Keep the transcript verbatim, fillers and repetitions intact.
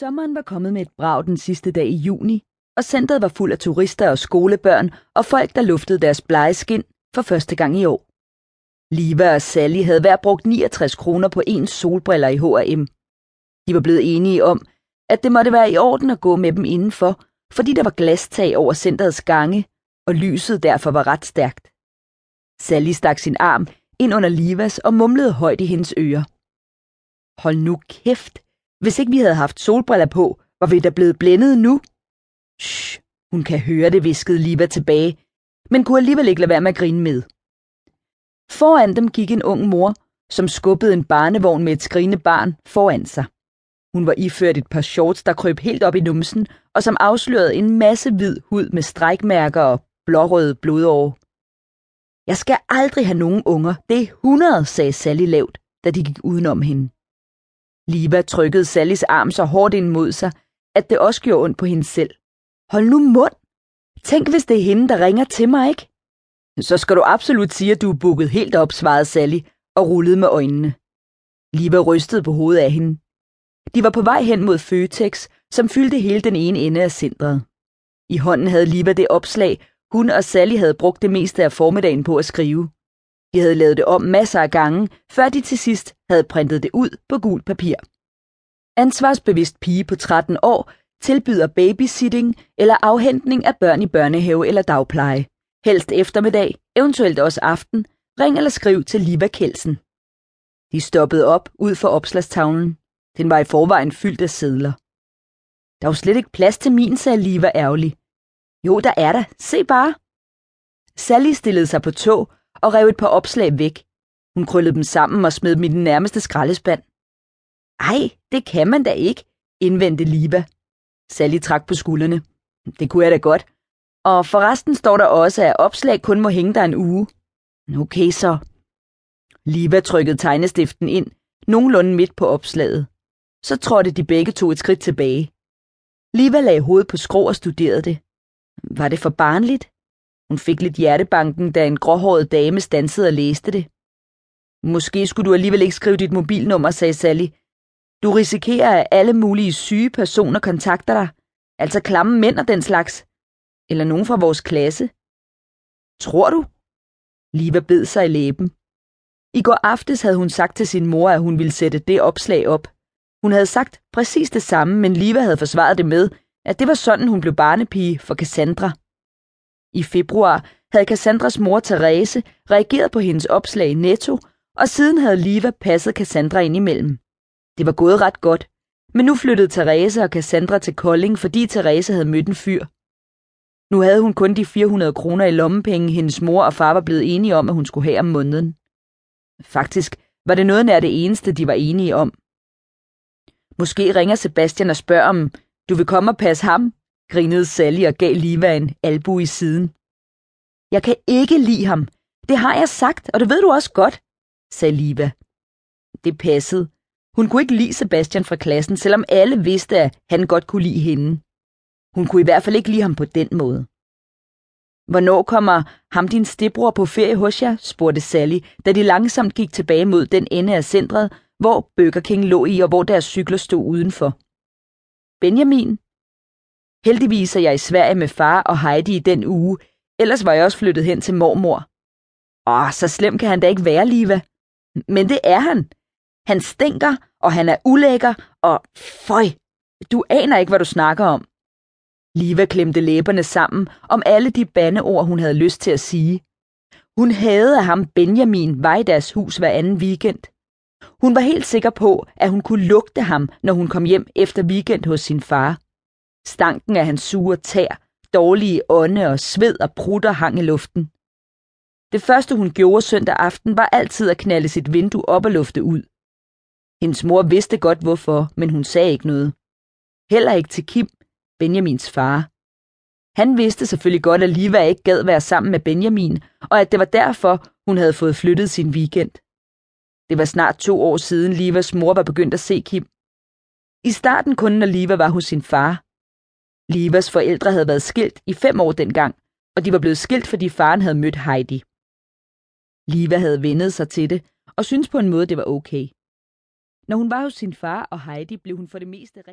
Sommeren var kommet med et brag den sidste dag i juni, og centret var fuld af turister og skolebørn og folk, der luftede deres blege skin for første gang i år. Liva og Sally havde hver brugt niogtres kroner på ens solbriller i H og M. De var blevet enige om, at det måtte være i orden at gå med dem indenfor, fordi der var glastag over centrets gange, og lyset derfor var ret stærkt. Sally stak sin arm ind under Livas og mumlede højt i hendes ører. Hold nu kæft! Hvis ikke vi havde haft solbriller på, var vi da blevet blændet nu. Shh, hun kan høre det, viskede Liva tilbage, men kunne alligevel ikke lade være med at grine med. Foran dem gik en ung mor, som skubbede en barnevogn med et skrigende barn foran sig. Hun var iført et par shorts, der krøb helt op i numsen, og som afslørede en masse hvid hud med strækmærker og blårøde blodårer. Jeg skal aldrig have nogen unger, det er hundrede, sagde Sally lavt, da de gik udenom hende. Liva trykkede Sallys arm så hårdt ind mod sig, at det også gjorde ondt på hende selv. Hold nu mund! Tænk, hvis det er hende, der ringer til mig, ikke? Så skal du absolut sige, at du er bukket helt op, svarede Sally og rullede med øjnene. Liva rystede på hovedet af hende. De var på vej hen mod Føtex, som fyldte hele den ene ende af centret. I hånden havde Liva det opslag, hun og Sally havde brugt det meste af formiddagen på at skrive. De havde lavet det om masser af gange, før de til sidst havde printet det ud på gult papir. Ansvarsbevidst pige på tretten år tilbyder babysitting eller afhentning af børn i børnehave eller dagpleje. Helst eftermiddag, eventuelt også aften, ring eller skriv til Liva Kelsen. De stoppede op ud for opslagstavlen. Den var i forvejen fyldt af sedler. Der er jo slet ikke plads til min, sagde Liva ærgerlig. Jo, der er der. Se bare. Sally stillede sig på tå og rev et par opslag væk. Hun krøllede dem sammen og smed dem i den nærmeste skraldespand. Ej, det kan man da ikke, indvendte Liva. Sally trak på skuldrene. Det kunne jeg da godt. Og forresten står der også, at opslag kun må hænge der en uge. Okay så. Liva trykkede tegnestiften ind, nogenlunde midt på opslaget. Så trådte de begge to et skridt tilbage. Liva lagde hovedet på skrå og studerede det. Var det for barnligt? Hun fik lidt hjertebanken, da en gråhåret dame standsede og læste det. Måske skulle du alligevel ikke skrive dit mobilnummer, sagde Sally. Du risikerer, at alle mulige syge personer kontakter dig, altså klamme mænd og den slags, eller nogen fra vores klasse. Tror du? Liva bed sig i læben. I går aftes havde hun sagt til sin mor, at hun ville sætte det opslag op. Hun havde sagt præcis det samme, men Liva havde forsvaret det med, at det var sådan, hun blev barnepige for Cassandra. I februar havde Cassandras mor Therese reageret på hendes opslag i Netto, og siden havde Liva passet Cassandra ind imellem. Det var gået ret godt, men nu flyttede Therese og Cassandra til Kolding, fordi Therese havde mødt en fyr. Nu havde hun kun de fire hundrede kroner i lommepenge, hendes mor og far var blevet enige om, at hun skulle have om måneden. Faktisk var det noget nær det eneste, de var enige om. Måske ringer Sebastian og spørger om, du vil komme og passe ham? Grinede Sally og gav Liva en albue i siden. Jeg kan ikke lide ham. Det har jeg sagt, og det ved du også godt, sagde Liva. Det passede. Hun kunne ikke lide Sebastian fra klassen, selvom alle vidste, at han godt kunne lide hende. Hun kunne i hvert fald ikke lide ham på den måde. Hvornår kommer ham din stebror på ferie hos jer, spurgte Sally, da de langsomt gik tilbage mod den ende af centret, hvor Burger King lå i og hvor deres cykler stod udenfor. Benjamin? Heldigvis er jeg i Sverige med far og Heidi i den uge, ellers var jeg også flyttet hen til mormor. Åh, så slem kan han da ikke være, Liva. Men det er han. Han stinker, og han er ulækker, og føj, du aner ikke, hvad du snakker om. Liva klemte læberne sammen om alle de bandeord, hun havde lyst til at sige. Hun hadede ham Benjamin Vejdas hus hver anden weekend. Hun var helt sikker på, at hun kunne lugte ham, når hun kom hjem efter weekend hos sin far. Stanken af hans sure tær, dårlige ånde og sved og prutter hang i luften. Det første, hun gjorde søndag aften, var altid at knalde sit vindue op og lufte ud. Hendes mor vidste godt hvorfor, men hun sagde ikke noget. Heller ikke til Kim, Benjamins far. Han vidste selvfølgelig godt, at Liva ikke gad være sammen med Benjamin, og at det var derfor, hun havde fået flyttet sin weekend. Det var snart to år siden, Livas mor var begyndt at se Kim. I starten kun, når Liva var hos sin far. Livas forældre havde været skilt i fem år dengang, og de var blevet skilt, fordi faren havde mødt Heidi. Liva havde vænnet sig til det, og syntes på en måde, det var okay. Når hun var hos sin far og Heidi, blev hun for det meste rigtig